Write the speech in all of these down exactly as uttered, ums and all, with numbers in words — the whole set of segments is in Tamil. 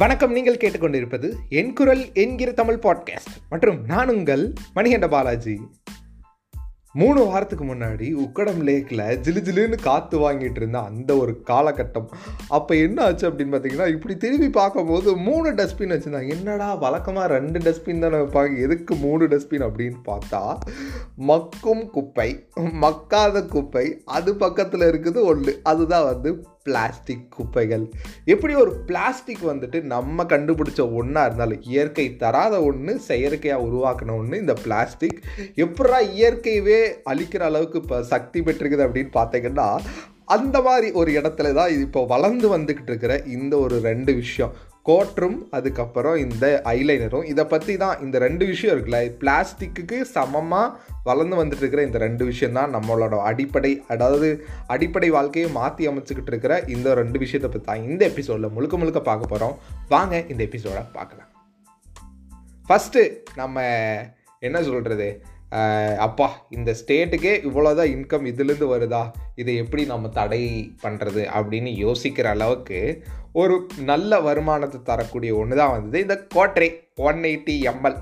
வணக்கம். நீங்கள் கேட்டுக்கொண்டிருப்பது என் குரல் என்கிற தமிழ் பாட்காஸ்ட் மற்றும் நான் உங்கள் மணிகண்ட பாலாஜி. மூணு வாரத்துக்கு முன்னாடி உக்கடம் லேக்கில் ஜிலு ஜிலுன்னு காற்று வாங்கிட்டு இருந்த அந்த ஒரு காலகட்டம். அப்போ என்ன ஆச்சு அப்படின்னு பார்த்தீங்கன்னா, இப்படி திரும்பி பார்க்கும்போது மூணு டஸ்ட்பின் வச்சுருந்தாங்க. என்னடா வழக்கமாக ரெண்டு டஸ்ட்பின் தானே வைப்பாங்க, எதுக்கு மூணு டஸ்ட்பின் அப்படின்னு பார்த்தா, மக்கும் குப்பை, மக்காத குப்பை, அது பக்கத்தில் இருக்குது ஒன்று, அதுதான் வந்து பிளாஸ்டிக் குப்பைகள். எப்படி ஒரு பிளாஸ்டிக் வந்துட்டு நம்ம கண்டுபிடிச்ச ஒன்றா இருந்தாலும் இயற்கை தராத ஒன்று, செயற்கையாக உருவாக்கின ஒன்று இந்த பிளாஸ்டிக். எப்படா இயற்கையவே அழிக்கிற அளவுக்கு இப்போ சக்தி பெற்றிருக்குது அப்படின்னு பார்த்தீங்கன்னா, அந்த மாதிரி ஒரு இடத்துல தான் இது இப்போ வளர்ந்து வந்துக்கிட்டு இருக்கிற இந்த ஒரு ரெண்டு விஷயம், கோற்றும் அதுக்கப்புறம் இந்த ஐலைனரும். இதை பற்றி தான் இந்த ரெண்டு விஷயம் இருக்குல்ல, பிளாஸ்டிக்கு சமமாக வளர்ந்து வந்துட்டு இருக்கிற இந்த ரெண்டு விஷயந்தான் நம்மளோட அடிப்படை, அதாவது அடிப்படை வாழ்க்கையை மாற்றி அமைச்சுக்கிட்டு இருக்கிற இந்த ரெண்டு விஷயத்தை பற்றி தான் இந்த எபிசோடில் முழுக்க முழுக்க பார்க்க போகிறோம். வாங்க இந்த எபிசோட பார்க்கலாம். ஃபஸ்ட்டு நம்ம என்ன சொல்கிறது, அப்பா இந்த ஸ்டேட்டுக்கே இவ்வளோதான் இன்கம் இதுலேருந்து வருதா, இதை எப்படி நம்ம தடை பண்ணுறது அப்படின்னு யோசிக்கிற அளவுக்கு ஒரு நல்ல வருமானத்தை தரக்கூடிய ஒன்று தான் வந்தது இந்த கோட்ரை ஒன் எயிட்டி எம்எல்.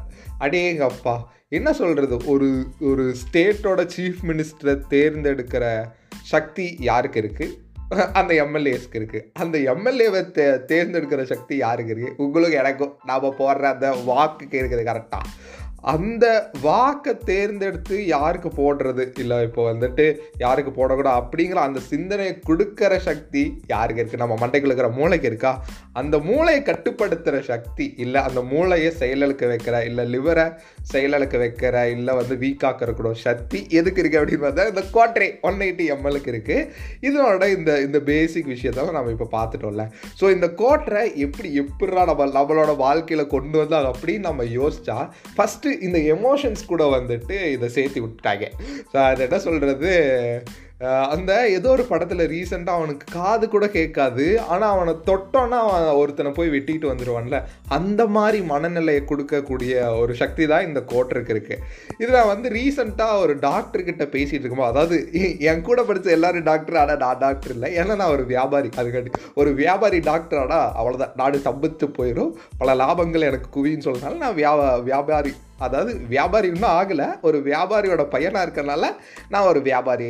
அடேங்கப்பா, என்ன சொல்கிறது, ஒரு ஒரு ஸ்டேட்டோட சீஃப் மினிஸ்டரை தேர்ந்தெடுக்கிற சக்தி யாருக்கு இருக்குது? அந்த எம்எல்ஏஸ்க்கு இருக்குது. அந்த எம்எல்ஏவை தே தேர்ந்தெடுக்கிற சக்தி யாருக்கு இருக்குது? உங்களுக்கு எனக்கும். நாம் போடுற அந்த வாக்குக்கு இருக்குது. கரெக்டாக அந்த வாக்கை தேர்ந்தெடுத்து யாருக்கு போடுறது, இல்லை இப்போ வந்துட்டு யாருக்கு போடக்கூடாது அப்படிங்கிற அந்த சிந்தனையை கொடுக்குற சக்தி யாருக்கு இருக்குது? நம்ம மண்டைக்கு இருக்கிற மூளைக்கு இருக்கா? அந்த மூளையை கட்டுப்படுத்துகிற சக்தி, இல்லை அந்த மூளையை செயலுக்கு வைக்கிற, இல்லை லிவரை செயலுக்கு வைக்கிற, இல்லை வந்து வீக்காக்கிறக்கூட சக்தி எதுக்கு இருக்குது அப்படின்னு பார்த்தா இந்த கோட்ரை ஒன் எயிட்டி எம்எல்க்கு இருக்குது. இதனோட இந்த இந்த பேசிக் விஷயத்தான் நம்ம இப்போ பார்த்துட்டோம்ல. ஸோ இந்த கோட்ரை எப்படி எப்படா நம்ம நம்மளோட வாழ்க்கையில் கொண்டு வந்து அது அப்படின்னு நம்ம யோசித்தா, ஃபஸ்ட்டு இந்த எமோஷன்ஸ் கூட வந்துட்டு இதை சேர்த்து விட்டுட்டாங்க. ஸோ அது என்ன சொல்கிறது, அந்த ஏதோ ஒரு படத்தில் ரீசெண்டாக அவனுக்கு காது கூட கேட்காது, ஆனால் அவனை தொட்டோன்னா அவன் ஒருத்தனை போய் வெட்டிட்டு வந்துடுவான்ல, அந்த மாதிரி மனநிலையை கொடுக்கக்கூடிய ஒரு சக்தி தான் இந்த கோட்டருக்கு இருக்குது. இதில் வந்து ரீசெண்டாக ஒரு டாக்டர்கிட்ட பேசிகிட்டு இருக்கும்போது, அதாவது என் கூட படித்த எல்லோரும் டாக்டர், ஆனால் நான் டாக்டர் இல்லை, ஏன்னா நான் ஒரு வியாபாரி, அதுக்காட்டி ஒரு வியாபாரி டாக்டர் ஆனால் அவ்வளோதான், நாடு சம்பித்து போயிடும், பல லாபங்கள் எனக்கு குவின்னு சொல்கிறதுனால நான் வியா வியாபாரி அதாவது வியாபாரி இன்னும் ஆகலை, ஒரு வியாபாரியோட பையனாக இருக்கிறனால நான் ஒரு வியாபாரி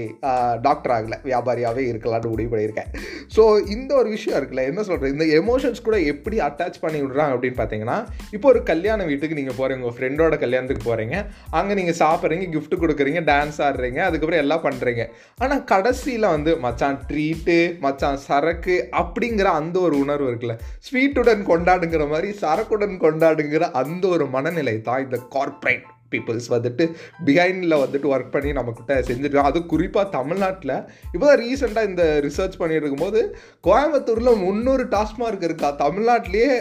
டாக்டர் ஆகலை, வியாபாரியாகவே இருக்கலான்னு முடிவு பண்ணியிருக்கேன். ஸோ இந்த ஒரு விஷயம் இருக்குல்ல, என்ன சொல்கிறது, இந்த எமோஷன்ஸ் கூட எப்படி அட்டாச் பண்ணி விடுறாங்க அப்படின்னு பார்த்தீங்கன்னா, இப்போ ஒரு கல்யாண வீட்டுக்கு நீங்கள் போகிறீங்க, உங்கள் ஃப்ரெண்டோட கல்யாணத்துக்கு போகிறீங்க, அங்கே நீங்கள் சாப்பிட்றீங்க, கிஃப்ட் கொடுக்குறீங்க, டான்ஸ் ஆடுறீங்க, அதுக்கப்புறம் எல்லாம் பண்ணுறீங்க, ஆனால் கடைசியில் வந்து மச்சான் ட்ரீட்டு, மச்சான் சரக்கு அப்படிங்கிற அந்த ஒரு உணர்வு இருக்குல்ல, ஸ்வீட்டுடன் கொண்டாடுங்கிற மாதிரி சரக்குடன் கொண்டாடுங்கிற அந்த ஒரு மனநிலை தான் இந்த கார்ப்பரேட் பீப்புள்ஸ் வந்துட்டு பிஹைண்டில் வந்துட்டு ஒர்க் பண்ணி நம்மக்கிட்ட செஞ்சுருக்காங்க. அதுவும் குறிப்பாக தமிழ்நாட்டில் இப்போ தான் ரீசெண்டாக இந்த ரிசர்ச் பண்ணிட்டு இருக்கும்போது, கோயம்புத்தூரில் முந்நூறு டாஸ்மார்க் இருக்கா, தமிழ்நாட்டிலேயே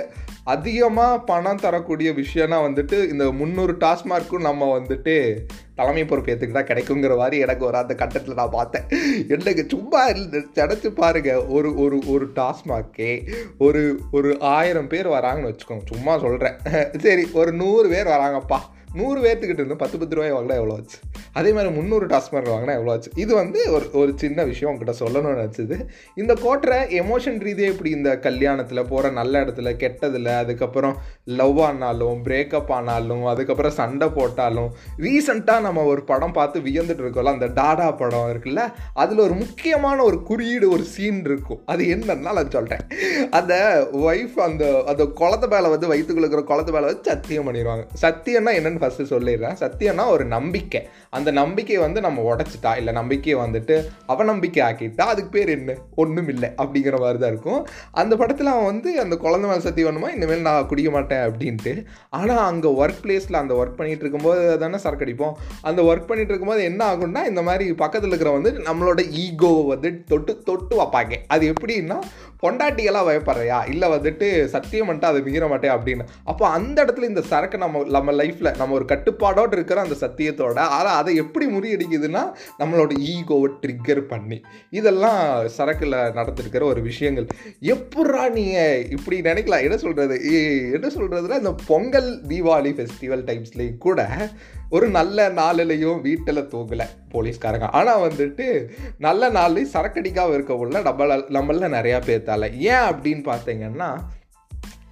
அதிகமாக பணம் தரக்கூடிய விஷயம்னா வந்துட்டு இந்த முந்நூறு டாஸ்மார்க்கும் நம்ம வந்துட்டு தலைமை பொறுப்பு ஏற்றுக்கிட்டா கிடைக்குங்கிற மாதிரி எனக்கு ஒரு அந்த கட்டத்தில் நான் பார்த்தேன். எனக்கு சும்மா நினச்சி பாருங்கள், ஒரு ஒரு ஒரு டாஸ்மாக்கே ஒரு ஒரு ஆயிரம் பேர் வராங்கன்னு வச்சுக்கோங்க, சும்மா சொல்கிறேன், சரி ஒரு நூறு பேர் வராங்கப்பா, நூறு பேர்த்துக்கிட்ட இருந்து பத்து பத்து ரூபாய் வாங்கினா எவ்வளோ ஆச்சு, அதே மாதிரி முந்நூறு டாஸ்மார்க் வாங்கினா எவ்வளோ ஆச்சு. இது வந்து ஒரு ஒரு சின்ன விஷயம் உங்ககிட்ட சொல்லணும்னு நினச்சிது. இந்த கோட்டரை எமோஷன் ரீதியாக இப்படி இந்த கல்யாணத்தில் போகிற நல்ல இடத்துல கெட்டதில், அதுக்கப்புறம் லவ் ஆனாலும், பிரேக்கப் ஆனாலும், அதுக்கப்புறம் சண்டை போட்டாலும், ரீசெண்டாக நம்ம ஒரு படம் பார்த்து வியந்துட்டு இருக்கோம்ல, அந்த டாடா படம் இருக்குல்ல, அதில் ஒரு முக்கியமான ஒரு குறியீடு ஒரு சீன் இருக்கும், அது என்னன்னா நான் சொல்கிறேன். அந்த ஒய்ஃப் அந்த அந்த குளத்தை மேலே வந்து வயிற்றுக்குள்ள குளத்தை மேலே வந்து சத்தியம் பண்ணிடுவாங்க. சத்தியம்னா என்னென்னு ஃபஸ்ட்டு சொல்லிடுறேன். சத்தியம்னா ஒரு நம்பிக்கை, அந்த நம்பிக்கையை வந்து நம்ம உடைச்சிட்டா, இல்லை நம்பிக்கையை வந்துட்டு அவநம்பிக்கை ஆக்கிட்டா அதுக்கு பேர் என்ன, ஒன்றும் இல்லை அப்படிங்கிற மாதிரி தான் இருக்கும். அந்த படத்தில் அவன் வந்து அந்த குழந்தை மேலே சத்தியம் பண்ணுமா, இனிமேல் நான் குடிக்க மாட்டேன் அப்படின்ட்டு, ஆனால் அங்கே ஒர்க் பிளேஸில் அந்த ஒர்க் பண்ணிகிட்டு இருக்கும்போது தானே சரக்கு அடிப்போம், அந்த ஒர்க் பண்ணிகிட்டு இருக்கும்போது என்ன ஆகும்னா, இந்த மாதிரி பக்கத்தில் இருக்கிற வந்து நம்மளோட ஈகோவை வந்து தொட்டு தொட்டு வைப்பாங்க. அது எப்படின்னா, பொண்டாட்டிகளாக பயப்படுறையா, இல்லை வந்துட்டு சத்தியம் பண்ணிட்டு அதை மீற மாட்டேன் அப்படின்னு. அப்போ அந்த இடத்துல இந்த சரக்கு நம்ம நம்ம லைஃப்பில் நம்ம ஒரு கட்டுப்பாடோடு இருக்கிற அந்த சத்தியத்தோட, ஆனால் அதை எப்படி முறியடிக்குதுன்னா, நம்மளோட ஈகோவை ட்ரிக்கர் பண்ணி. இதெல்லாம் சரக்கில் நடந்துருக்கிற ஒரு விஷயங்கள். எப்படா நீங்கள் இப்படி நினைக்கலாம், என்ன சொல்கிறது என்ன சொல்கிறதுனா, இந்த பொங்கல் தீபாவளி ஃபெஸ்டிவல் டைம்ஸ்லேயும் கூட ஒரு நல்ல நாளிலையும் வீட்டில் தூங்கலை போலீஸ்காரங்க, ஆனால் வந்துட்டு நல்ல நாள்லேயும் சரக்கடிக்காக இருக்கக்குள்ள நம்மள நம்மள நிறையா பேர்த்தால. ஏன் அப்படின்னு பார்த்தீங்கன்னா,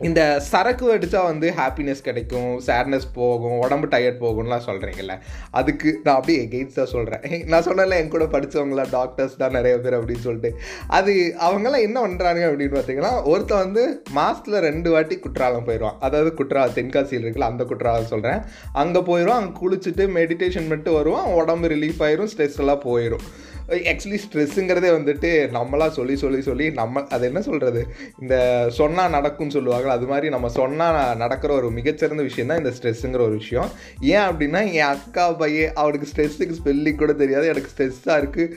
இந்த சரக்கு அடித்தா வந்து ஹாப்பினஸ் கிடைக்கும், சேட்னஸ் போகும், உடம்பு டயர்ட் போகும்லாம் சொல்கிறீங்கல்ல, அதுக்கு நான் அப்படியே எகெயின்ஸ்டாக சொல்கிறேன். நான் சொன்னேன்ல என் கூட படித்தவங்களா டாக்டர்ஸ் தான் நிறைய பேர் அப்படின்னு சொல்லிட்டு, அது அவங்களாம் என்ன பண்ணுறாங்க அப்படின்னு பார்த்தீங்கன்னா, ஒருத்தர் வந்து மாதத்தில் ரெண்டு வாட்டி குற்றாலம் போயிடுவான். அதாவது குற்றாலம் தென்காசியில் இருக்குல்ல அந்த குற்றாலம் சொல்கிறேன். அங்கே போயிடுவான், அங்கே குளிச்சுட்டு மெடிடேஷன் மட்டும் வருவான், உடம்பு ரிலீஃப் ஆயிரும், ஸ்ட்ரெஸ் எல்லாம் போயிடும். ஆக்சுவலி ஸ்ட்ரெஸ்ஸுங்கிறதே வந்துட்டு நம்மளாம் சொல்லி சொல்லி சொல்லி நம்ம அது என்ன சொல்கிறது, இந்த சொன்னால் நடக்கும்னு சொல்லுவாங்களா அது மாதிரி நம்ம சொன்னால் நடக்கிற ஒரு மிகச்சிறந்த விஷயம் தான் இந்த ஸ்ட்ரெஸ்ஸுங்கிற ஒரு விஷயம். ஏன் அப்படின்னா, என் அக்கா பையன் அவனுக்கு ஸ்ட்ரெஸ்ஸுக்கு ஸ்பெல்லிங் கூட தெரியாது, எனக்கு ஸ்ட்ரெஸ்ஸாக இருக்குது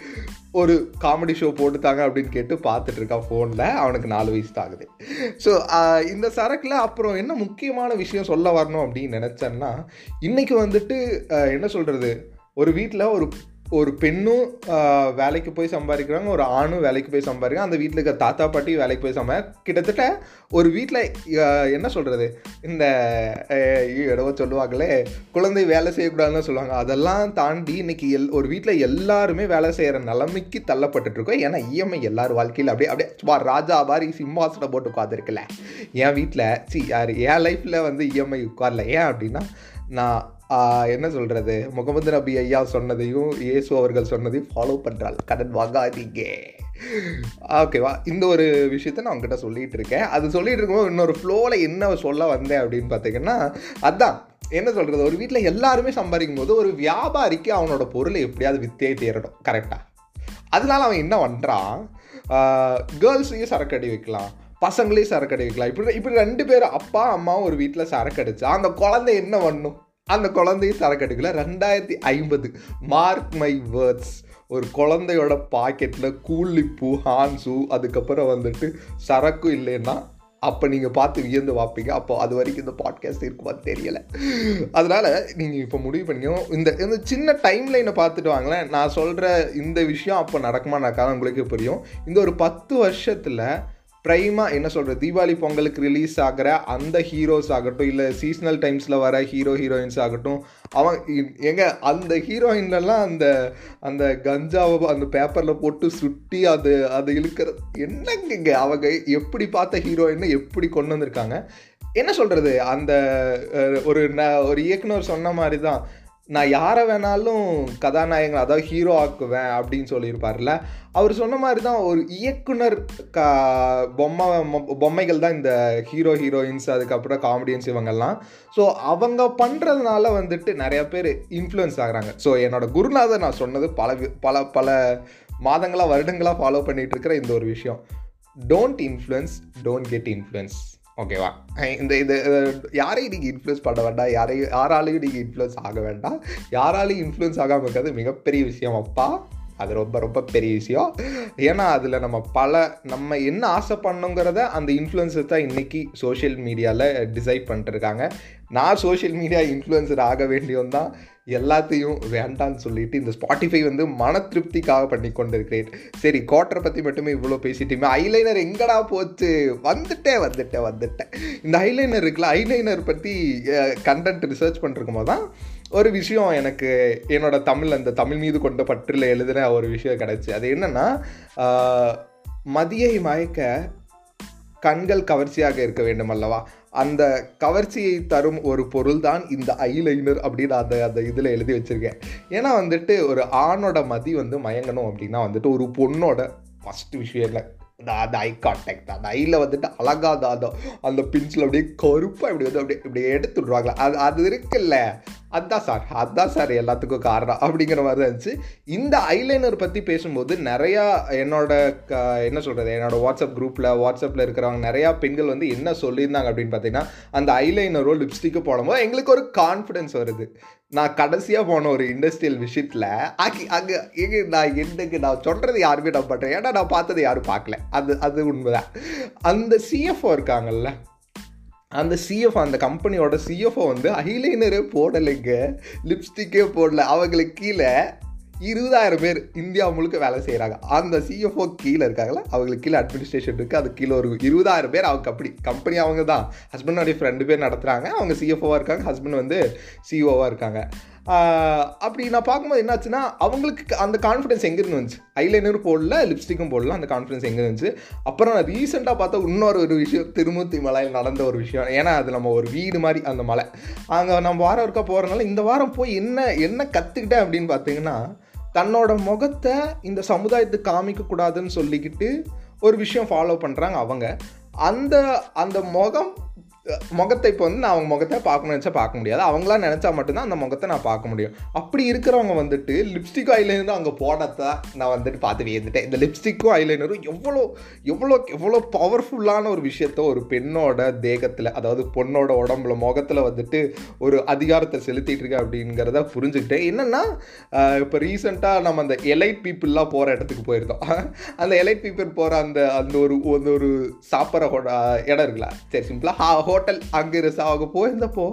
ஒரு காமெடி ஷோ போட்டுத்தாங்க அப்படின்னு கேட்டு பார்த்துட்ருக்கான் ஃபோனில். அவனுக்கு நாலு வயசு தான் ஆகுது. ஸோ இந்த சரக்கில் அப்புறம் என்ன முக்கியமான விஷயம் சொல்ல வரணும் அப்படின்னு நினச்சேன்னா, இன்றைக்கி வந்துட்டு என்ன சொல்கிறது, ஒரு வீட்டில் ஒரு ஒரு பெண்ணும் வேலைக்கு போய் சம்பாதிக்கிறாங்க, ஒரு ஆணும் வேலைக்கு போய் சம்பாதிக்கிறாங்க, அந்த வீட்டில் இருக்கிற தாத்தா பாட்டியும் வேலைக்கு போய் சம்பா கிட்டத்தட்ட ஒரு வீட்டில் என்ன சொல்கிறது, இந்த இடவோ சொல்லுவாங்களே குழந்தை வேலை செய்யக்கூடாதுன்னு சொல்லுவாங்க, அதெல்லாம் தாண்டி இன்றைக்கி எல் ஒரு வீட்டில் எல்லாருமே வேலை செய்கிற நிலைமைக்கு தள்ளப்பட்டுருக்கோம். ஏன்னா இஎம்ஐ எல்லார் வாழ்க்கையில் அப்படியே அப்படியே சும்மா ராஜா பாரி சிம்மாசனம் போட்டு உட்காந்துருக்குல்ல. என் வீட்டில் சி யார் என் லைஃப்பில் வந்து இஎம்ஐ உட்காரல. ஏன் அப்படின்னா, நான் என்ன சொல்கிறது, முகமது நபி ஐயா சொன்னதையும் இயேசு அவர்கள் சொன்னதையும் ஃபாலோ பண்ணுறாள், கடன் வாங்காதீங்க. ஓகேவா, இந்த ஒரு விஷயத்த நான் உங்ககிட்ட சொல்லிகிட்டு இருக்கேன். அது சொல்லிகிட்டு இருக்கும்போது இன்னொரு ஃப்ளோவில் என்ன சொல்ல வந்தேன் அப்படின்னு பார்த்தீங்கன்னா, அதுதான் என்ன சொல்கிறது, ஒரு வீட்டில் எல்லாருமே சம்பாதிக்கும் போது ஒரு வியாபாரிக்கு அவனோட பொருளை எப்படியாவது வித்தே தேரணும் கரெக்டாக. அதனால அவன் என்ன பண்ணுறான், கேர்ள்ஸையும் சரக்கடி வைக்கலாம், பசங்களையும் சரக்கடி வைக்கலாம். இப்படி இப்படி ரெண்டு பேரும் அப்பா அம்மாவும் ஒரு வீட்டில் சரக்கடிச்சா அந்த குழந்தை என்ன பண்ணும், அந்த குழந்தையும் சரக்கடிக்கல. ரெண்டாயிரத்தி ஐம்பது மார்க் மை வேர்ட்ஸ், ஒரு குழந்தையோட பாக்கெட்டில் கூலிப்பூ ஹான்ஸு அதுக்கப்புறம் வந்துட்டு சரக்கு இல்லைன்னா அப்போ நீங்கள் பார்த்து வியந்து பார்ப்பீங்க. அப்போ அது வரைக்கும் இந்த பாட்காஸ்ட் இருக்குமா தெரியலை. அதனால் நீங்கள் இப்போ முடிவு பண்ணிக்கணும். இந்த இந்த சின்ன டைம் லைனை பார்த்துட்டு வாங்களேன், நான் சொல்கிற இந்த விஷயம் அப்போ நடக்குமா நடக்காது உங்களுக்கு புரியும். இந்த ஒரு பத்து வருஷத்தில் ப்ரைமாக என்ன சொல்கிறது, தீபாவளி பொங்கலுக்கு ரிலீஸ் ஆகிற அந்த ஹீரோஸ் ஆகட்டும், இல்லை சீஸ்னல் டைம்ஸில் வர ஹீரோ ஹீரோயின்ஸ் ஆகட்டும், அவன் எங்கள் அந்த ஹீரோயின்லாம் அந்த அந்த கஞ்சாவை அந்த பேப்பரில் போட்டு சுட்டி அது அது இழுக்கிறது என்னங்க, அவங்க எப்படி பார்த்த ஹீரோயின்னு எப்படி கொண்டு வந்திருக்காங்க. என்ன சொல்கிறது, அந்த ஒரு ந ஒரு இயக்குனர் சொன்ன மாதிரி தான், நான் யாரை வேணாலும் கதாநாயகன் அதாவது ஹீரோ ஆக்குவேன் அப்படின்னு சொல்லியிருப்பார்ல, அவர் சொன்ன மாதிரி தான் ஒரு இயக்குனர் க பொம்மை பொம்மைகள் தான் இந்த ஹீரோ ஹீரோயின்ஸ் அதுக்கப்புறம் காமெடியன்ஸ் இவங்கெல்லாம். ஸோ அவங்க பண்ணுறதுனால வந்துட்டு நிறையா பேர் இன்ஃப்ளூயன்ஸ் ஆகிறாங்க. ஸோ என்னோடய குருநாதர் நான் சொன்னது பல பல பல மாதங்களாக வருடங்களாக ஃபாலோ பண்ணிகிட்டு இருக்கிற இந்த ஒரு விஷயம், don't influence, don't get influence. ஓகேவா, இந்த இது யாரையும் நீங்கள் இன்ஃப்ளூயன்ஸ் பண்ண வேண்டாம், யாரையும் யாராலையும் நீங்கள் இன்ஃப்ளூயன்ஸ் ஆக வேண்டாம். யாராலையும் இன்ஃப்ளூயன்ஸ் ஆகாமல் இருக்கிறது மிகப்பெரிய விஷயம் அப்பா, அது ரொம்ப ரொம்ப பெரிய விஷயம். ஏன்னா அதில் நம்ம பல நம்ம என்ன ஆசை பண்ணுங்கிறத அந்த இன்ஃப்ளூயன்ஸர் தான் இன்றைக்கி சோஷியல் மீடியாவில் டிசைட் பண்ணிட்டுருக்காங்க. நான் சோஷியல் மீடியா இன்ஃப்ளூயன்ஸர் ஆக வேண்டியவன் தான் எல்லாத்தையும் வேண்டான்னு சொல்லிட்டு இந்த ஸ்பாட்டிஃபை வந்து மன திருப்திக்காக பண்ணி கொண்டு இருக்கிறேன். சரி, குவார்ட்டரை பற்றி மட்டுமே இவ்வளோ பேசிட்டுமே, ஐலைனர் எங்கடா போச்சு, வந்துட்டேன் வந்துட்டேன் வந்துட்டேன் இந்த ஐலைனர் இருக்குல்ல, ஐலைனர் பற்றி கண்டென்ட் ரிசர்ச் பண்ணிருக்கும் போது தான் ஒரு விஷயம் எனக்கு என்னோடய தமிழ் அந்த தமிழ் மீது கொண்ட பற்றில் எழுதின ஒரு விஷயம் கிடச்சி. அது என்னென்னா, மதியை மயக்க கண்கள் கவர்ச்சியாக இருக்க வேண்டும் அல்லவா, அந்த கவர்ச்சியை தரும் ஒரு பொருள் தான் இந்த ஐலைனர் அப்படின்னு அதை அந்த இதில் எழுதி வச்சுருக்கேன். ஏன்னா வந்துட்டு ஒரு ஆணோட மதி வந்து மயங்கணும் அப்படின்னா வந்துட்டு ஒரு பொண்ணோட ஃபஸ்ட்டு விஷயம் இல்லை அந்த ஐ கான்டாக்ட், அந்த ஐயில் வந்துட்டு அழகாத அதோ அந்த பின்சில் அப்படியே கருப்பாக இப்படி வந்து அப்படியே இப்படி எடுத்து விடுவாங்களா, அது அது இருக்குல்ல, அதுதான் சார் அதுதான் சார் எல்லாத்துக்கும் காரணம் அப்படிங்கிற மாதிரி இருந்துச்சு. இந்த ஐலைனர் பற்றி பேசும்போது நிறையா என்னோட க என்ன சொல்கிறது என்னோடய வாட்ஸ்அப் குரூப்பில் வாட்ஸ்அப்பில் இருக்கிறவங்க நிறையா பெண்கள் வந்து என்ன சொல்லியிருந்தாங்க அப்படின்னு பார்த்தீங்கன்னா, அந்த ஐலைனரோ லிப்ஸ்டிக்கோ போடும்போது எங்களுக்கு ஒரு கான்ஃபிடென்ஸ் வருது. நான் கடைசியாக போன ஒரு இண்டஸ்ட்ரியல் விஷயத்தில் ஆக்கி அங்கே எங்கே நான் என்னங்க நான் சொல்கிறது யாருமே நான் பண்ணுறேன், ஏன்னா நான் பார்த்ததை யாரும் பார்க்கல, அது அது உண்மைதான். அந்த சிஎஃப்ஓ இருக்காங்கல்ல, அந்த சிஎஃப்ஓ அந்த கம்பெனியோட சிஎஃப்ஓ வந்து ஐலைனரே போடலைங்க, லிப்ஸ்டிக்கே போடலை. அவங்களுக்கு கீழே இருபதாயிரம் பேர் இந்தியா முழுக்க வேலை செய்கிறாங்க. அந்த சிஎஃப்ஓ கீழே இருக்காங்களா, அவங்களுக்கு கீழே அட்மினிஸ்ட்ரேஷன் இருக்குது, அது கீழே ஒரு இருபதாயிரம் பேர். அவங்க அப்படி கம்பெனி அவங்க தான், ஹஸ்பண்டோடைய ஃப்ரெண்டு பேர் நடத்துகிறாங்க, அவங்க சிஎஃப்ஓவாக இருக்காங்க, ஹஸ்பண்ட் வந்து சிஇஓவாக இருக்காங்க. அப்படி நான் பார்க்கும்போது என்னாச்சுன்னா, அவங்களுக்கு அந்த கான்ஃபிடன்ஸ் எங்கே இருந்துச்சு? ஐலைனரும் போடல, லிப்ஸ்டிக்கும் போடல, அந்த கான்ஃபிடன்ஸ் எங்கே இருந்துச்சு? அப்புறம் நான் ரீசெண்டாக பார்த்தா இன்னொரு ஒரு விஷயம், திருமூர்த்தி மலையில் நடந்த ஒரு விஷயம். ஏன்னா அது நம்ம ஒரு வீடு மாதிரி அந்த மலை, அங்கே நம்ம வாரம் ஒருக்கா போகிறனால இந்த வாரம் போய் என்ன என்ன கற்றுக்கிட்டேன் அப்படின்னு பார்த்தீங்கன்னா, தன்னோட முகத்தை இந்த சமுதாயத்துக்கு காமிக்கக்கூடாதுன்னு சொல்லிக்கிட்டு ஒரு விஷயம் ஃபாலோ பண்ணுறாங்க அவங்க. அந்த அந்த முகம் முகத்தை இப்போ வந்து நான் அவங்க முகத்தை பார்க்கணும்னு நினச்சா பார்க்க முடியாது, அவங்களாம் நினச்சா மட்டும்தான் அந்த முகத்தை நான் பார்க்க முடியும். அப்படி இருக்கிறவங்க வந்துட்டு லிப்ஸ்டிக்கும் ஐலைனரும் அங்கே போடத்தை நான் வந்துட்டு பார்த்து வியந்துட்டேன். இந்த லிப்ஸ்டிக்கும் ஐலைனரும் எவ்வளோ எவ்வளோ எவ்வளோ பவர்ஃபுல்லான ஒரு விஷயத்த ஒரு பெண்ணோட தேகத்தில், அதாவது பொண்ணோட உடம்புல முகத்தில் வந்துட்டு ஒரு அதிகாரத்தை செலுத்திகிட்டு இருக்கு அப்படிங்கிறத புரிஞ்சுக்கிட்டேன். என்னென்னா இப்போ ரீசெண்டாக நம்ம அந்த எலைட் பீப்புளெலாம் போகிற இடத்துக்கு போயிருந்தோம். அந்த எலைட் பீப்புள் போகிற அந்த அந்த ஒரு அந்த ஒரு சாப்பிட்ற இடம் இருக்குல்ல, சரி சிம்பிளாக ஹா ஹோட்டல், அங்கே ரசாவுக்கு போயிருந்தப்போ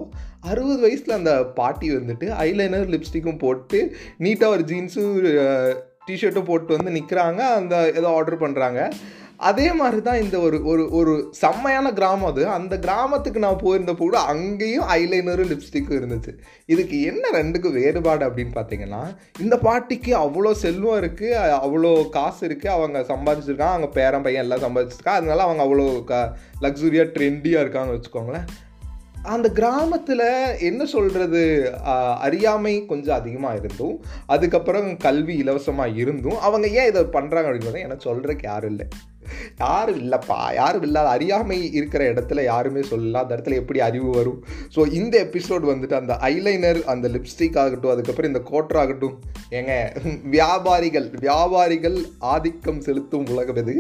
அறுபது வயசில் அந்த பாட்டி வந்துட்டு ஐலைனர் லிப்ஸ்டிக்கும் போட்டு நீட்டாக ஒரு ஜீன்ஸும் டிஷர்ட்டும் போட்டு வந்து நிற்கிறாங்க. அந்த ஏதோ ஆர்டர் பண்ணுறாங்க. அதே மாதிரி தான் இந்த ஒரு ஒரு ஒரு செம்மையான கிராமம் அது. அந்த கிராமத்துக்கு நான் போயிருந்தப்போ கூட அங்கேயும் ஐலைனரும் லிப்ஸ்டிக்கும் இருந்துச்சு. இதுக்கு என்ன ரெண்டுக்கும் வேறுபாடு அப்படின்னு பார்த்தீங்கன்னா, இந்த பாட்டிக்கு அவ்வளோ செல்வம் இருக்குது, அவ்வளோ காசு இருக்குது, அவங்க சம்பாதிச்சிருக்காங்க, அவங்க பேரன் பையன் எல்லாம் சம்பாதிச்சிருக்காங்க, அதனால அவங்க அவ்வளோ க லக்ஸுரியாக ட்ரெண்டியாக இருக்காங்கன்னு வச்சுக்கோங்களேன். அந்த கிராமத்தில் என்ன சொல்கிறது, அறியாமை கொஞ்சம் அதிகமாக இருந்தும், அதுக்கப்புறம் கல்வி இலவசமாக இருந்தும், அவங்க ஏன் இதை பண்ணுறாங்க அப்படின்னு பார்த்தா, எனக்கு சொல்கிறதுக்கு யாரும் இல்லை, யாரும் இல்லைப்பா, யாரும் இல்லாத அறியாமை இருக்கிற இடத்துல யாருமே சொல்லலாம், அந்த இடத்துல எப்படி அறிவு வரும்? ஸோ இந்த எபிசோடு வந்துட்டு அந்த ஐலைனர், அந்த லிப்ஸ்டிக் ஆகட்டும், அதுக்கப்புறம் இந்த கோட்டர் ஆகட்டும், ஏங்க வியாபாரிகள் வியாபாரிகள் ஆதிக்கம் செலுத்தும் உலகம் இது.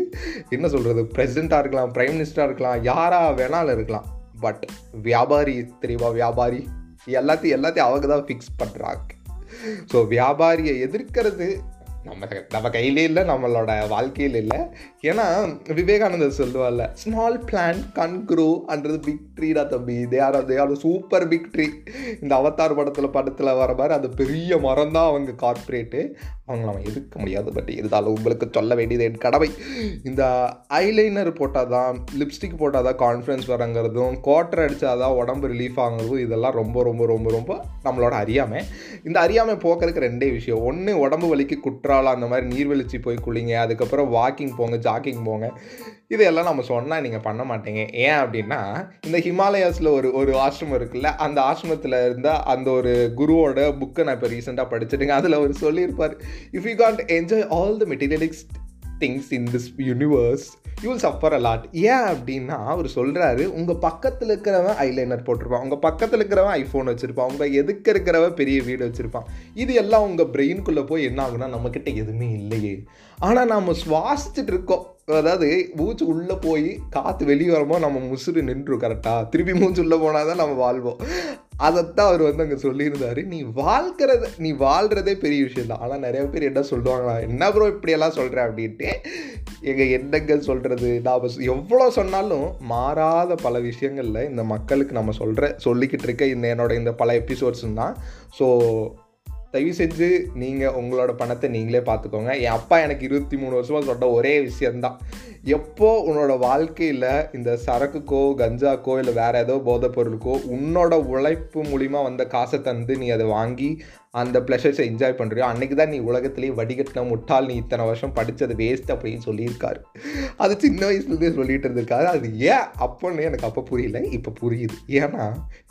என்ன சொல்கிறது, பிரசிடெண்ட்டாக இருக்கலாம், பிரைம் மினிஸ்டராக இருக்கலாம், யாராக வேணாலும் இருக்கலாம், பட் வியாபாரி தெரியுமா, வியாபாரி எல்லாத்தையும் எல்லாத்தையும் அவங்க தான் ஃபிக்ஸ் பண்ணுறாங்க. ஸோ வியாபாரியை எதிர்க்கிறது நம்ம நம்ம கையிலே இல்லை, நம்மளோட வாழ்க்கையில் இல்லை. ஏன்னா விவேகானந்தர் சொல்லுவார்ல, small plan can grow under big tree தான் தம்பி. இதே யார் அதே யார் சூப்பர் பிக் ட்ரீ. இந்த அவதார் படத்தில் படத்தில் வர மாதிரி அந்த பெரிய மரம் தான் அவங்க கார்பரேட்டு. அவங்க நம்ம எதிர்க்க முடியாது, பட் இருந்தாலும் உங்களுக்கு சொல்ல வேண்டியது என் கடமை. இந்த ஐலைனர் போட்டால் தான், லிப்ஸ்டிக் போட்டால் தான் கான்ஃபிடன்ஸ் வரங்கிறதும், கோட்டர் அடித்தாதான் உடம்பு ரிலீஃப் ஆகுறதும், இதெல்லாம் ரொம்ப ரொம்ப ரொம்ப ரொம்ப நம்மளோட அறியாமை. இந்த அறியாமை போக்குறதுக்கு ரெண்டே விஷயம். ஒன்று, உடம்பு வலிக்கு குற்றாலம் அந்த மாதிரி நீர்வீழ்ச்சி போய் குளிங்க, அதுக்கப்புறம் வாக்கிங் போங்க, ஜாக்கிங் போங்க. இதையெல்லாம் நம்ம சொன்னால் நீங்கள் பண்ண மாட்டீங்க. ஏன் அப்படின்னா, இந்த ஹிமாலயாஸில் ஒரு ஒரு ஆசிரமம் இருக்குல்ல, அந்த ஆசிரமத்தில் இருந்தால் அந்த ஒரு குருவோட புக்கை நான் இப்போ ரீசெண்டாக படிச்சுட்டுங்க. அதில் அவர் சொல்லியிருப்பார், if you can't enjoy all the materialistic things in this universe you will suffer a lot. ஏன் அப்படின்னா, அவர் சொல்கிறாரு, உங்கள் பக்கத்தில் இருக்கிறவன் ஐலைனர் போட்டிருப்பான், உங்கள் பக்கத்தில் இருக்கிறவன் ஐஃபோன் வச்சுருப்பான், உங்கள் எதுக்கு இருக்கிறவன் பெரிய வீடு வச்சுருப்பான். இது எல்லாம் உங்கள் பிரெயின்குள்ளே போய் என்ன ஆகுனா, நம்மக்கிட்ட எதுவுமே இல்லையே, ஆனால் நம்ம சுவாசிச்சுட்டு இருக்கோம். அதாவது மூச்சு உள்ளே போய் காற்று வெளியே வரும்போது நம்ம முசுறு நின்றுடும் கரெக்டாக, திருப்பி மூச்சு உள்ளே போனால் தான் நம்ம வாழ்வோம். அதைத்தான் அவர் வந்து அங்கே சொல்லியிருந்தார். நீ வாழ்கிறத நீ வாழ்கிறதே பெரிய விஷயம் தான். ஆனால் நிறைய பேர் என்ன சொல்லுவாங்களா, என்ன ப்ரோ இப்படியெல்லாம் சொல்கிறேன் அப்படின்ட்டு. எங்கள் என்னங்க சொல்கிறது, நான் எவ்வளோ சொன்னாலும் மாறாத பல விஷயங்களில் இந்த மக்களுக்கு நம்ம சொல்கிற சொல்லிக்கிட்டு இருக்க இந்த என்னோட இந்த பல எபிசோட்ஸும் தான். ஸோ தயவு செஞ்சு நீங்கள் உங்களோட பணத்தை நீங்களே பார்த்துக்கோங்க. என் அப்பா எனக்கு இருபத்தி மூணு வருஷமாக சொல்கிற ஒரே விஷயந்தான், எப்போது உன்னோட வாழ்க்கையில் இந்த சரக்குக்கோ கஞ்சாக்கோ இல்லை வேறு ஏதோ போதைப் பொருளுக்கோ உன்னோட உழைப்பு மூலிமா வந்த காசை தந்து நீ அதை வாங்கி அந்த ப்ளஷர்ஸை என்ஜாய் பண்ணுறியோ அன்றைக்கி தான் நீ உலகத்துலேயே வடிகட்டின முட்டால், நீ இத்தனை வருஷம் படித்தது வேஸ்ட் அப்படின்னு சொல்லியிருக்காரு. அது சின்ன வயசுலேருந்தே சொல்லிகிட்டு இருந்திருக்காரு. அது ஏன் அப்போன்னு எனக்கு அப்போ புரியல, இப்போ புரியுது. ஏன்னா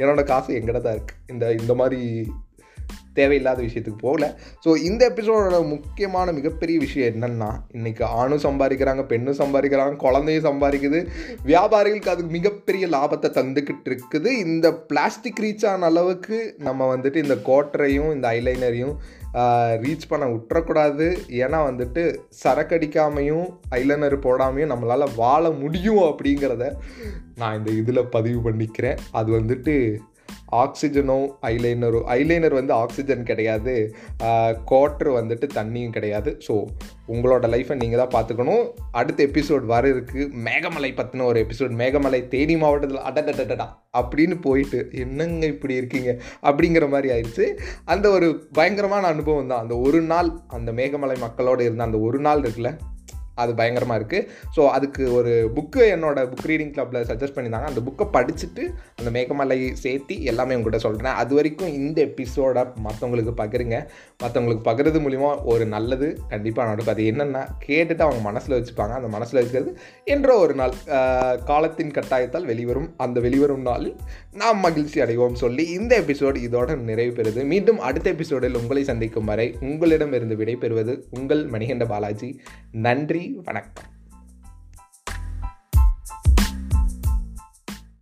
என்னோடய காசு எங்கட தான் இருக்குது, இந்த இந்த மாதிரி தேவையில்லாத விஷயத்துக்கு போகல. ஸோ இந்த எபிசோடோட முக்கியமான மிகப்பெரிய விஷயம் என்னென்னா, இன்றைக்கி ஆணும் சம்பாதிக்கிறாங்க, பெண்ணும் சம்பாதிக்கிறாங்க, குழந்தையும் சம்பாதிக்குது, வியாபாரிகளுக்கு அதுக்கு மிகப்பெரிய லாபத்தை தந்துக்கிட்டு இருக்குது. இந்த பிளாஸ்டிக் ரீச் ஆன அளவுக்கு நம்ம வந்துட்டு இந்த கோட்டரையும் இந்த ஐலைனரையும் ரீச் பண்ண விட்டுறக்கூடாது. ஏன்னா வந்துட்டு சரக்கடிக்காமையும் ஐலைனர் போடாமையும் நம்மளால் வாழ முடியும் அப்படிங்கிறத நான் இந்த இதில் பதிவு பண்ணிக்கிறேன். அது வந்துட்டு ஆக்சிஜனும் ஐலைனரும், ஐலைனர் வந்து ஆக்சிஜன் கிடையாது, கோட்டர் வந்துட்டு தண்ணியும் கிடையாது. ஸோ உங்களோட லைஃப்பை நீங்கள் தான் பார்த்துக்கணும். அடுத்த எபிசோட் வர இருக்குது, மேகமலை பற்றின ஒரு எபிசோட், மேகமலை தேனி மாவட்டத்தில் அடடடடா அப்படின்னு போயிட்டு என்னங்க இப்படி இருக்கீங்க அப்படிங்கிற மாதிரி ஆயிடுச்சு. அந்த ஒரு பயங்கரமான அனுபவம் தான் அந்த ஒரு நாள், அந்த மேகமலை மக்களோடு இருந்த அந்த ஒரு நாள் இருக்குல்ல, அது பயங்கரமாக இருக்குது. ஸோ அதுக்கு ஒரு புக்கு என்னோடய புக் ரீடிங் கிளப்பில் சஜஸ்ட் பண்ணியிருந்தாங்க. அந்த புக்கை படிச்சுட்டு அந்த மேகமலை சேர்த்து எல்லாமே உங்கள்கிட்ட சொல்கிறேன். அது வரைக்கும் இந்த எபிசோடை மற்றவங்களுக்கு பகிருங்க. மற்றவங்களுக்கு பகிர்றது மூலிமா ஒரு நல்லது கண்டிப்பாக நடக்கும். அது என்னென்னா கேட்டுட்டு அவங்க மனசில் வச்சுப்பாங்க. அந்த மனசில் வச்சுக்கிறது என்ற ஒரு நாள் காலத்தின் கட்டாயத்தால் வெளிவரும். அந்த வெளிவரும் நாளில் நாம் மகிழ்ச்சி அடைவோம் சொல்லி இந்த எபிசோடு இதோடு நிறைவு பெறுது. மீண்டும் அடுத்த எபிசோடில் உங்களை சந்திக்கும் வரை உங்களிடமிருந்து விடை பெறுவது உங்கள் மணிகண்ட பாலாஜி. நன்றி, வணக்கம்.